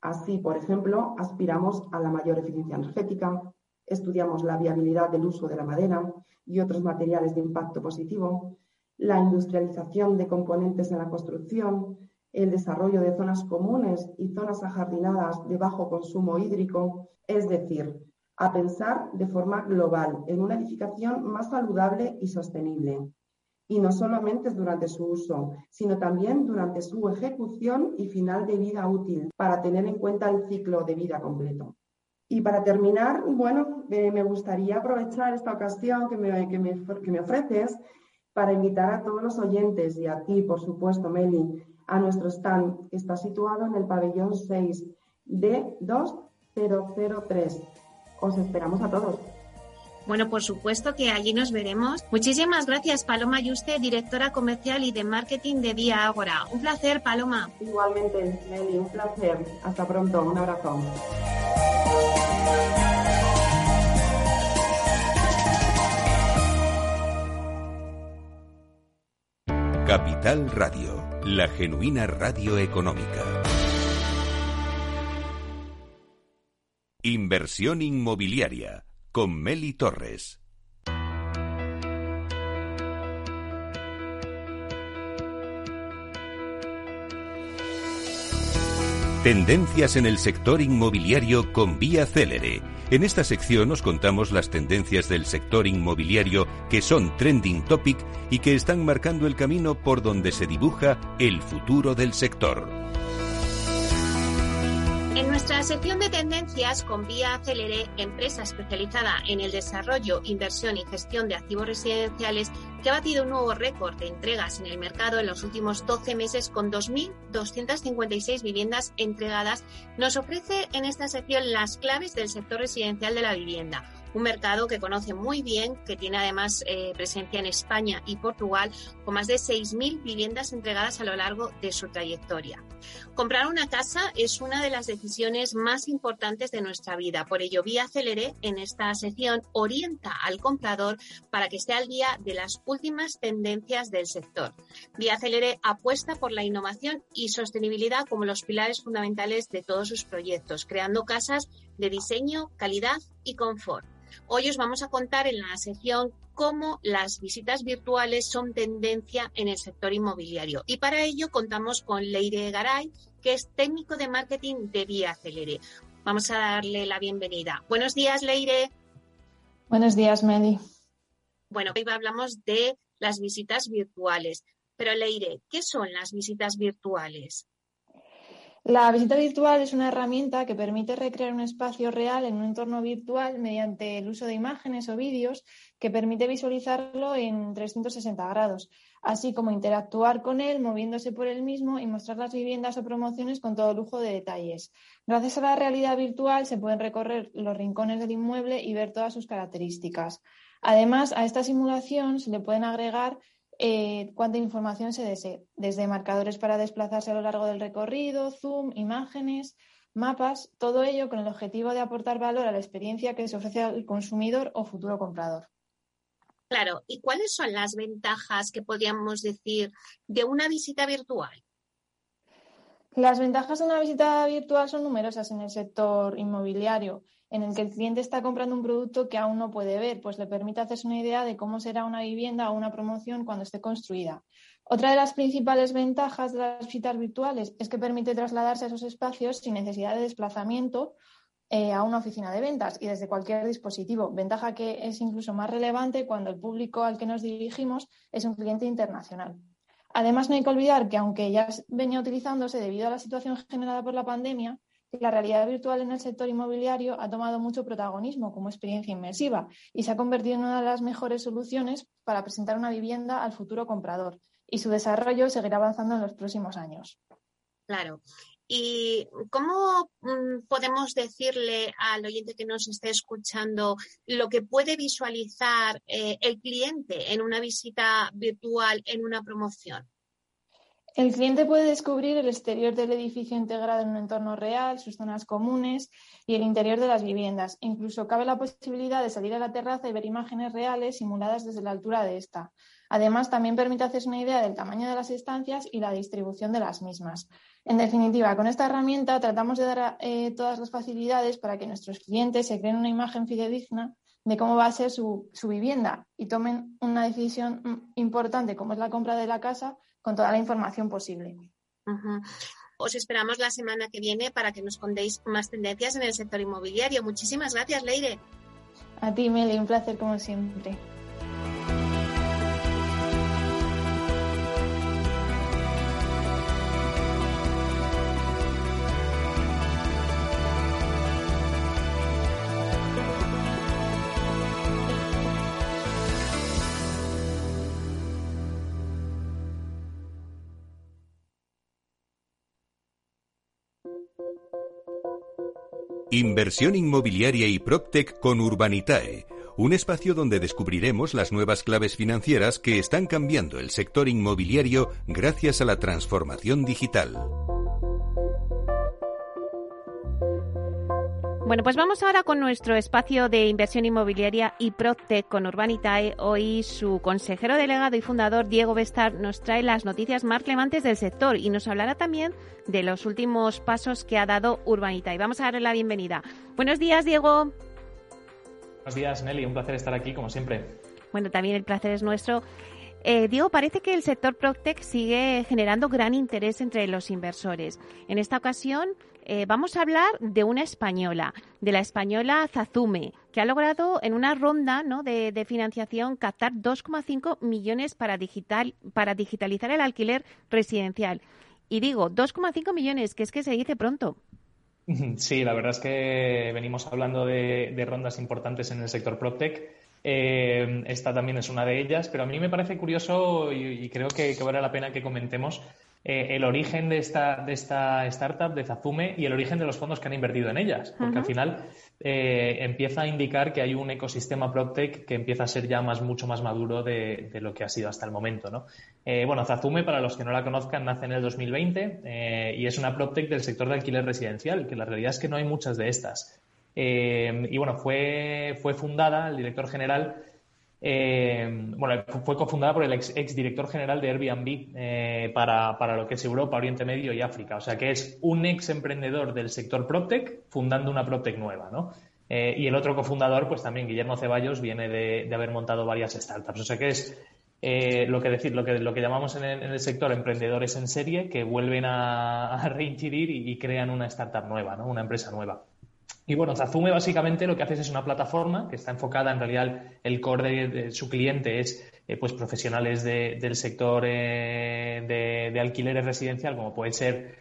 Así, por ejemplo, aspiramos a la mayor eficiencia energética, Estudiamos la viabilidad del uso de la madera y otros materiales de impacto positivo, la industrialización de componentes en la construcción, el desarrollo de zonas comunes y zonas ajardinadas de bajo consumo hídrico, es decir, a pensar de forma global en una edificación más saludable y sostenible. Y no solamente durante su uso, sino también durante su ejecución y final de vida útil, para tener en cuenta el ciclo de vida completo. Y para terminar, bueno, me gustaría aprovechar esta ocasión que me ofreces para invitar a todos los oyentes y a ti, por supuesto, Meli, a nuestro stand, que está situado en el pabellón 6 D2003. Os esperamos a todos. Bueno, por supuesto que allí nos veremos. Muchísimas gracias, Paloma Yuste, directora comercial y de marketing de Vía Ágora. Un placer, Paloma. Igualmente, Meli, un placer. Hasta pronto, un abrazo. Capital Radio, la genuina radio económica. Inversión inmobiliaria con Meli Torres. Tendencias en el sector inmobiliario con Vía Celere. En esta sección os contamos las tendencias del sector inmobiliario que son trending topic y que están marcando el camino por donde se dibuja el futuro del sector. En nuestra sección de tendencias con Vía Celere, empresa especializada en el desarrollo, inversión y gestión de activos residenciales, que ha batido un nuevo récord de entregas en el mercado en los últimos 12 meses con 2.256 viviendas entregadas, nos ofrece en esta sección las claves del sector residencial de la vivienda. Un mercado que conoce muy bien, que tiene además presencia en España y Portugal, con más de 6.000 viviendas entregadas a lo largo de su trayectoria. Comprar una casa es una de las decisiones más importantes de nuestra vida. Por ello, Vía Celere, en esta sección, orienta al comprador para que esté al día de las últimas tendencias del sector. Vía Celere apuesta por la innovación y sostenibilidad como los pilares fundamentales de todos sus proyectos, creando casas de diseño, calidad y confort. Hoy os vamos a contar en la sección cómo las visitas virtuales son tendencia en el sector inmobiliario. Y para ello contamos con Leire Garay, que es técnico de marketing de Vía Celere. Vamos a darle la bienvenida. Buenos días, Leire. Buenos días, Meli. Bueno, hoy hablamos de las visitas virtuales. Pero, Leire, ¿qué son las visitas virtuales? La visita virtual es una herramienta que permite recrear un espacio real en un entorno virtual mediante el uso de imágenes o vídeos que permite visualizarlo en 360 grados, así como interactuar con él moviéndose por él mismo y mostrar las viviendas o promociones con todo lujo de detalles. Gracias a la realidad virtual se pueden recorrer los rincones del inmueble y ver todas sus características. Además, a esta simulación se le pueden agregar cuánta información se desee, desde marcadores para desplazarse a lo largo del recorrido, zoom, imágenes, mapas, todo ello con el objetivo de aportar valor a la experiencia que se ofrece al consumidor o futuro comprador. Claro, ¿y cuáles son las ventajas que podríamos decir de una visita virtual? Las ventajas de una visita virtual son numerosas en el sector inmobiliario, en el que el cliente está comprando un producto que aún no puede ver, pues le permite hacerse una idea de cómo será una vivienda o una promoción cuando esté construida. Otra de las principales ventajas de las visitas virtuales es que permite trasladarse a esos espacios sin necesidad de desplazamiento a una oficina de ventas y desde cualquier dispositivo, ventaja que es incluso más relevante cuando el público al que nos dirigimos es un cliente internacional. Además, no hay que olvidar que, aunque ya venía utilizándose debido a la situación generada por la pandemia, la realidad virtual en el sector inmobiliario ha tomado mucho protagonismo como experiencia inmersiva y se ha convertido en una de las mejores soluciones para presentar una vivienda al futuro comprador, y su desarrollo seguirá avanzando en los próximos años. Claro. ¿Y cómo podemos decirle al oyente que nos esté escuchando lo que puede visualizar el cliente en una visita virtual, en una promoción? El cliente puede descubrir el exterior del edificio integrado en un entorno real, sus zonas comunes y el interior de las viviendas. Incluso cabe la posibilidad de salir a la terraza y ver imágenes reales simuladas desde la altura de esta. Además, también permite hacerse una idea del tamaño de las estancias y la distribución de las mismas. En definitiva, con esta herramienta tratamos de dar todas las facilidades para que nuestros clientes se creen una imagen fidedigna de cómo va a ser su vivienda y tomen una decisión importante como es la compra de la casa con toda la información posible. Ajá. Os esperamos la semana que viene para que nos contéis más tendencias en el sector inmobiliario. Muchísimas gracias, Leire. A ti, Meli, un placer como siempre. Inversión inmobiliaria y PropTech con Urbanitae, un espacio donde descubriremos las nuevas claves financieras que están cambiando el sector inmobiliario gracias a la transformación digital. Bueno, pues vamos ahora con nuestro espacio de inversión inmobiliaria y PropTech con Urbanitae. Hoy su consejero delegado y fundador, Diego Bestar, nos trae las noticias más relevantes del sector y nos hablará también de los últimos pasos que ha dado Urbanitae. Vamos a darle la bienvenida. Buenos días, Diego. Buenos días, Meli. Un placer estar aquí, como siempre. Bueno, también el placer es nuestro. Diego, parece que el sector PropTech sigue generando gran interés entre los inversores. En esta ocasión vamos a hablar de una española, de la española Zazume, que ha logrado en una ronda, ¿no?, de financiación captar 2,5 millones para digitalizar el alquiler residencial. Y digo, 2,5 millones, que es que se dice pronto. Sí, la verdad es que venimos hablando de rondas importantes en el sector PropTech. Esta también es una de ellas, pero a mí me parece curioso y creo que vale la pena que comentemos el origen de esta startup de Zazume y el origen de los fondos que han invertido en ellas, porque al final empieza a indicar que hay un ecosistema PropTech que empieza a ser ya mucho más maduro de lo que ha sido hasta el momento, ¿no? Bueno, Zazume, para los que no la conozcan, nace en el 2020 y es una PropTech del sector de alquiler residencial, que la realidad es que no hay muchas de estas. Y bueno, fue fundada, el director general, fue cofundada por el ex director general de Airbnb para lo que es Europa, Oriente Medio y África. O sea que es un ex emprendedor del sector PropTech fundando una PropTech nueva, ¿no? Y el otro cofundador, pues también Guillermo Ceballos, viene de haber montado varias startups. O sea que es lo que llamamos en el sector emprendedores en serie que vuelven a reincidir y crean una startup nueva, ¿no? Una empresa nueva. Y bueno, Zazume básicamente lo que hace es una plataforma que está enfocada, en realidad el core de su cliente es profesionales del sector de alquileres residencial, como pueden ser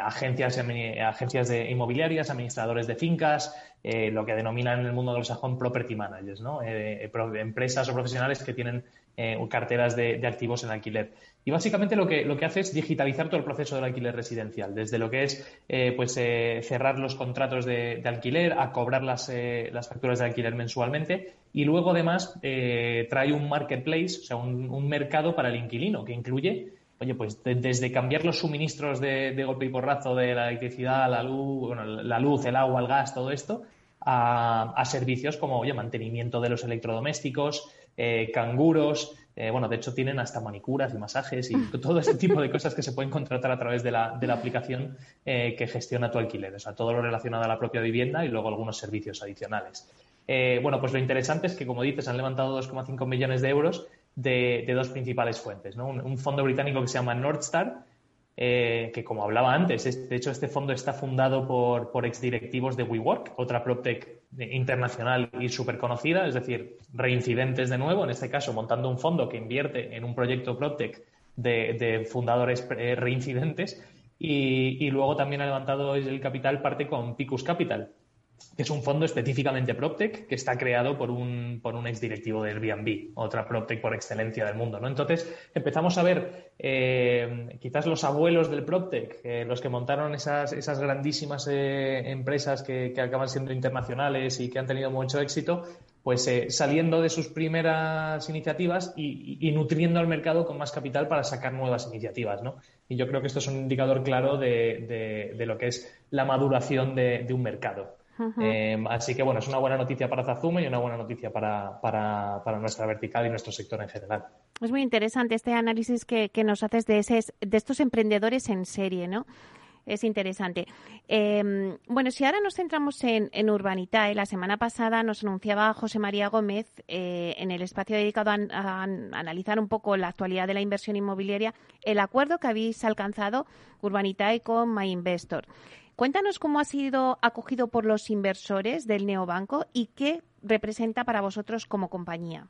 agencias de inmobiliarias, administradores de fincas, lo que denominan en el mundo anglosajón property managers, ¿no? Empresas o profesionales que tienen carteras de activos en alquiler. Y básicamente lo que hace es digitalizar todo el proceso del alquiler residencial, desde lo que es cerrar los contratos de alquiler, a cobrar las facturas de alquiler mensualmente, y luego además trae un marketplace, o sea, un mercado para el inquilino, que incluye, oye, pues desde cambiar los suministros de golpe y porrazo de la electricidad, la luz, el agua, el gas, todo esto, a servicios como, oye, mantenimiento de los electrodomésticos, canguros, de hecho tienen hasta manicuras y masajes y todo ese tipo de cosas que se pueden contratar a través de la aplicación que gestiona tu alquiler, o sea, todo lo relacionado a la propia vivienda y luego algunos servicios adicionales. Pues lo interesante es que, como dices, han levantado 2,5 millones de euros de dos principales fuentes, ¿no? Un fondo británico que se llama Northstar, que, como hablaba antes, de hecho este fondo está fundado por exdirectivos de WeWork, otra PropTech internacional y súper conocida, es decir, reincidentes de nuevo, en este caso montando un fondo que invierte en un proyecto PropTech de fundadores reincidentes, y luego también ha levantado el capital parte con Picus Capital, que es un fondo específicamente PropTech que está creado por un exdirectivo de Airbnb, otra PropTech por excelencia del mundo, ¿no? Entonces empezamos a ver quizás los abuelos del PropTech, los que montaron esas grandísimas empresas que acaban siendo internacionales y que han tenido mucho éxito, pues saliendo de sus primeras iniciativas y nutriendo al mercado con más capital para sacar nuevas iniciativas, ¿no? Y yo creo que esto es un indicador claro de lo que es la maduración de un mercado. Así que bueno, es una buena noticia para Zazume y una buena noticia para nuestra vertical y nuestro sector en general. Es muy interesante este análisis que nos haces de estos emprendedores en serie, ¿no? Es interesante. Bueno, si ahora nos centramos en Urbanitae, la semana pasada nos anunciaba José María Gómez en el espacio dedicado a analizar un poco la actualidad de la inversión inmobiliaria, el acuerdo que habéis alcanzado Urbanitae con MyInvestor. Cuéntanos cómo ha sido acogido por los inversores del neobanco y qué representa para vosotros como compañía.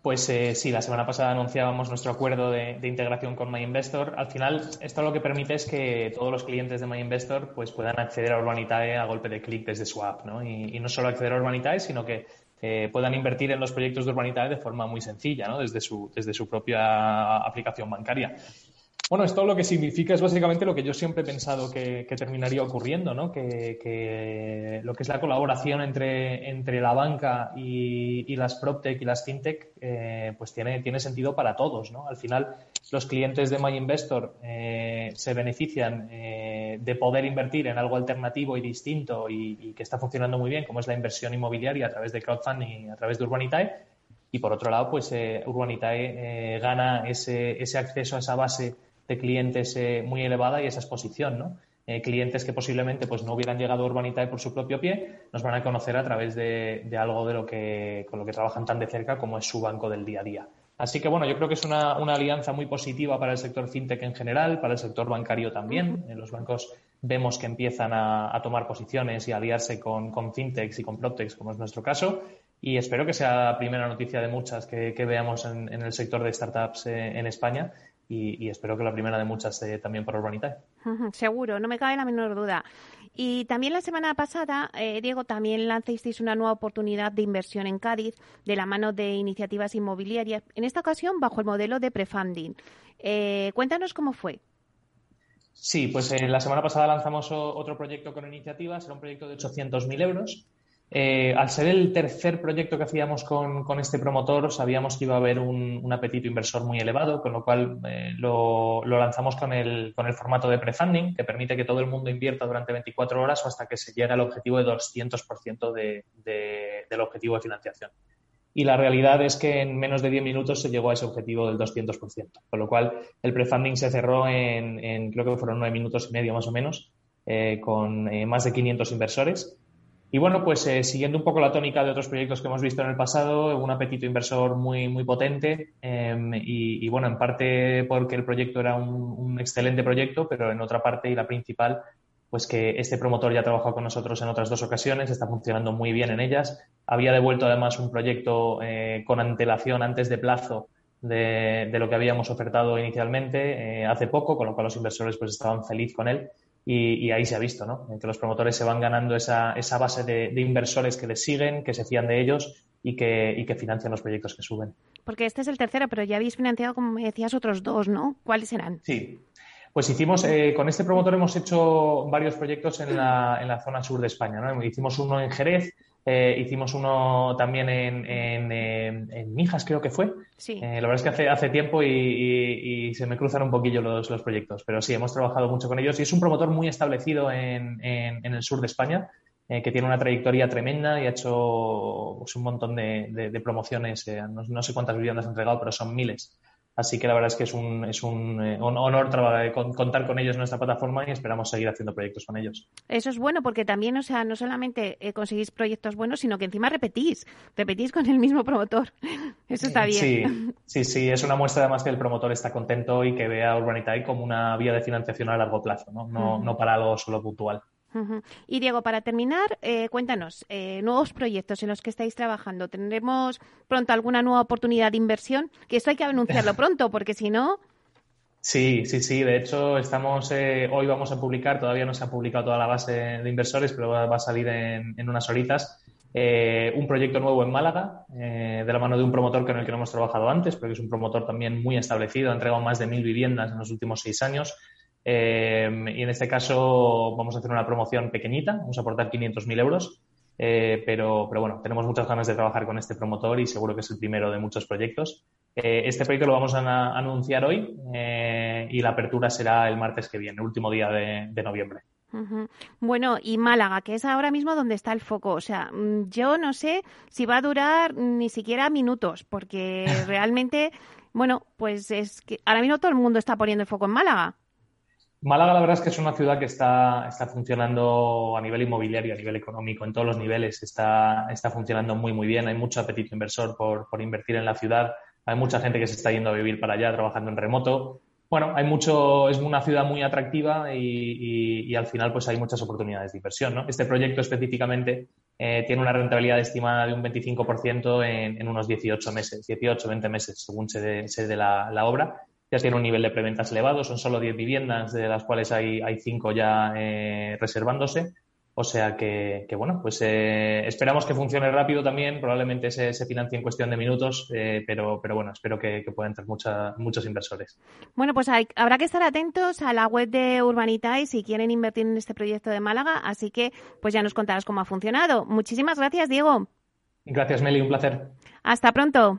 Pues sí, la semana pasada anunciábamos nuestro acuerdo de integración con MyInvestor. Al final, esto lo que permite es que todos los clientes de MyInvestor pues, puedan acceder a Urbanitae a golpe de clic desde su app, ¿no? Y no solo acceder a Urbanitae, sino que puedan invertir en los proyectos de Urbanitae de forma muy sencilla, ¿no? Desde su propia aplicación bancaria. Bueno, esto lo que significa es básicamente lo que yo siempre he pensado que terminaría ocurriendo, ¿no? Que lo que es la colaboración entre la banca y las PropTech y las FinTech, pues tiene sentido para todos, ¿no? Al final, los clientes de MyInvestor se benefician de poder invertir en algo alternativo y distinto y que está funcionando muy bien, como es la inversión inmobiliaria a través de crowdfunding y a través de Urbanitae. Y por otro lado, pues Urbanitae gana ese acceso a esa base de clientes muy elevada y esa exposición, ¿no? Clientes que posiblemente pues no hubieran llegado a Urbanitae por su propio pie, nos van a conocer a través de algo de lo que con lo que trabajan tan de cerca como es su banco del día a día. Así que, bueno, yo creo que es una alianza muy positiva para el sector fintech en general, para el sector bancario también. Los bancos vemos que empiezan a tomar posiciones y a aliarse con fintechs y con proptechs, como es nuestro caso. Y espero que sea la primera noticia de muchas que veamos en el sector de startups en España. Y espero que la primera de muchas también para Urbanitae. Seguro, no me cabe la menor duda. Y también la semana pasada, Diego, también lanzasteis una nueva oportunidad de inversión en Cádiz de la mano de iniciativas inmobiliarias, en esta ocasión bajo el modelo de prefunding. Cuéntanos cómo fue. Sí, pues la semana pasada lanzamos otro proyecto con iniciativas, era un proyecto de 800.000 euros. Al ser el tercer proyecto que hacíamos con este promotor, sabíamos que iba a haber un apetito inversor muy elevado, con lo cual lo lanzamos con el formato de prefunding, que permite que todo el mundo invierta durante 24 horas o hasta que se llegue al objetivo de 200% del objetivo de financiación. Y la realidad es que en menos de 10 minutos se llegó a ese objetivo del 200%, con lo cual el prefunding se cerró en creo que fueron 9 minutos y medio más o menos, con más de 500 inversores. Y bueno, pues siguiendo un poco la tónica de otros proyectos que hemos visto en el pasado, un apetito inversor muy muy potente y bueno, en parte porque el proyecto era un excelente proyecto, pero en otra parte y la principal, pues que este promotor ya ha trabajado con nosotros en otras dos ocasiones, está funcionando muy bien en ellas. Había devuelto además un proyecto con antelación antes de plazo de lo que habíamos ofertado inicialmente hace poco, con lo cual los inversores pues estaban feliz con él. Y ahí se ha visto, ¿no? Que los promotores se van ganando esa base de inversores que les siguen, que se fían de ellos y que financian los proyectos que suben. Porque este es el tercero, pero ya habéis financiado, como me decías, otros dos, ¿no? ¿Cuáles serán? Sí, pues hicimos, con este promotor hemos hecho varios proyectos en la zona sur de España, ¿no? Hicimos uno en Jerez, hicimos uno también en Mijas, creo que fue. Sí. La verdad es que hace tiempo y se me cruzan un poquillo los proyectos. Pero sí, hemos trabajado mucho con ellos. Y es un promotor muy establecido en el sur de España, que tiene una trayectoria tremenda y ha hecho pues, un montón de promociones. No sé cuántas viviendas ha entregado, pero son miles. Así que la verdad es que es un honor contar con ellos en nuestra plataforma y esperamos seguir haciendo proyectos con ellos. Eso es bueno porque también, o sea, no solamente conseguís proyectos buenos, sino que encima repetís con el mismo promotor. Eso está bien. Sí, es una muestra además que el promotor está contento y que ve a Urbanitae como una vía de financiación a largo plazo, no para algo solo puntual. Uh-huh. Y Diego, para terminar, cuéntanos, nuevos proyectos en los que estáis trabajando. ¿Tendremos pronto alguna nueva oportunidad de inversión? Que esto hay que anunciarlo pronto, porque si no... Sí. De hecho, hoy vamos a publicar, todavía no se ha publicado toda la base de inversores, pero va a salir en unas horitas, un proyecto nuevo en Málaga, de la mano de un promotor con el que no hemos trabajado antes, pero que es un promotor también muy establecido, ha entregado más de 1.000 viviendas en los últimos 6 años. Y en este caso vamos a hacer una promoción pequeñita, vamos a aportar 500.000 euros, pero bueno, tenemos muchas ganas de trabajar con este promotor y seguro que es el primero de muchos proyectos. Este proyecto lo vamos a anunciar hoy y la apertura será el martes que viene, último día de noviembre. Bueno, y Málaga, que es ahora mismo donde está el foco. O sea, yo no sé si va a durar ni siquiera minutos, porque realmente, bueno, pues es que ahora mismo todo el mundo está poniendo el foco en Málaga. Málaga, la verdad es que es una ciudad que está funcionando a nivel inmobiliario, a nivel económico, en todos los niveles. Está funcionando muy, muy bien. Hay mucho apetito inversor por invertir en la ciudad. Hay mucha gente que se está yendo a vivir para allá, trabajando en remoto. Bueno, es una ciudad muy atractiva y al final pues hay muchas oportunidades de inversión, ¿no? Este proyecto específicamente tiene una rentabilidad estimada de un 25% en unos 18 meses, 18, 20 meses, según se dé la obra. Ya tiene un nivel de preventas elevado, son solo 10 viviendas, de las cuales hay 5 ya reservándose. O sea que bueno, pues esperamos que funcione rápido también. Probablemente se financie en cuestión de minutos, pero bueno, espero que puedan entrar muchos inversores. Bueno, pues habrá que estar atentos a la web de Urbanitae si quieren invertir en este proyecto de Málaga. Así que pues ya nos contarás cómo ha funcionado. Muchísimas gracias, Diego. Gracias, Meli. Un placer. Hasta pronto.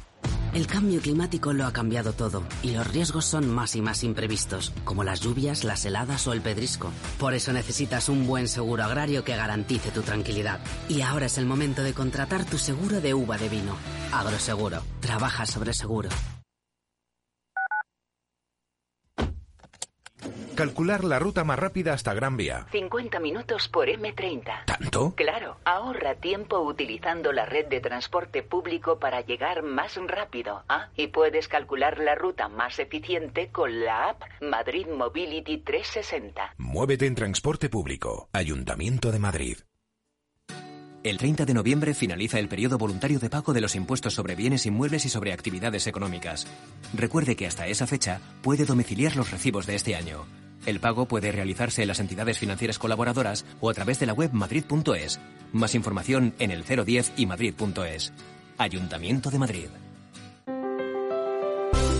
El cambio climático lo ha cambiado todo y los riesgos son más y más imprevistos, como las lluvias, las heladas o el pedrisco. Por eso necesitas un buen seguro agrario que garantice tu tranquilidad. Y ahora es el momento de contratar tu seguro de uva de vino. Agroseguro. Trabaja sobre seguro. Calcular la ruta más rápida hasta Gran Vía. 50 minutos por M30. ¿Tanto? Claro, ahorra tiempo utilizando la red de transporte público para llegar más rápido. Ah, y puedes calcular la ruta más eficiente con la app Madrid Mobility 360. Muévete en transporte público. Ayuntamiento de Madrid. El 30 de noviembre finaliza el periodo voluntario de pago de los impuestos sobre bienes inmuebles y sobre actividades económicas. Recuerde que hasta esa fecha puede domiciliar los recibos de este año. El pago puede realizarse en las entidades financieras colaboradoras o a través de la web madrid.es. Más información en el 010 y madrid.es. Ayuntamiento de Madrid.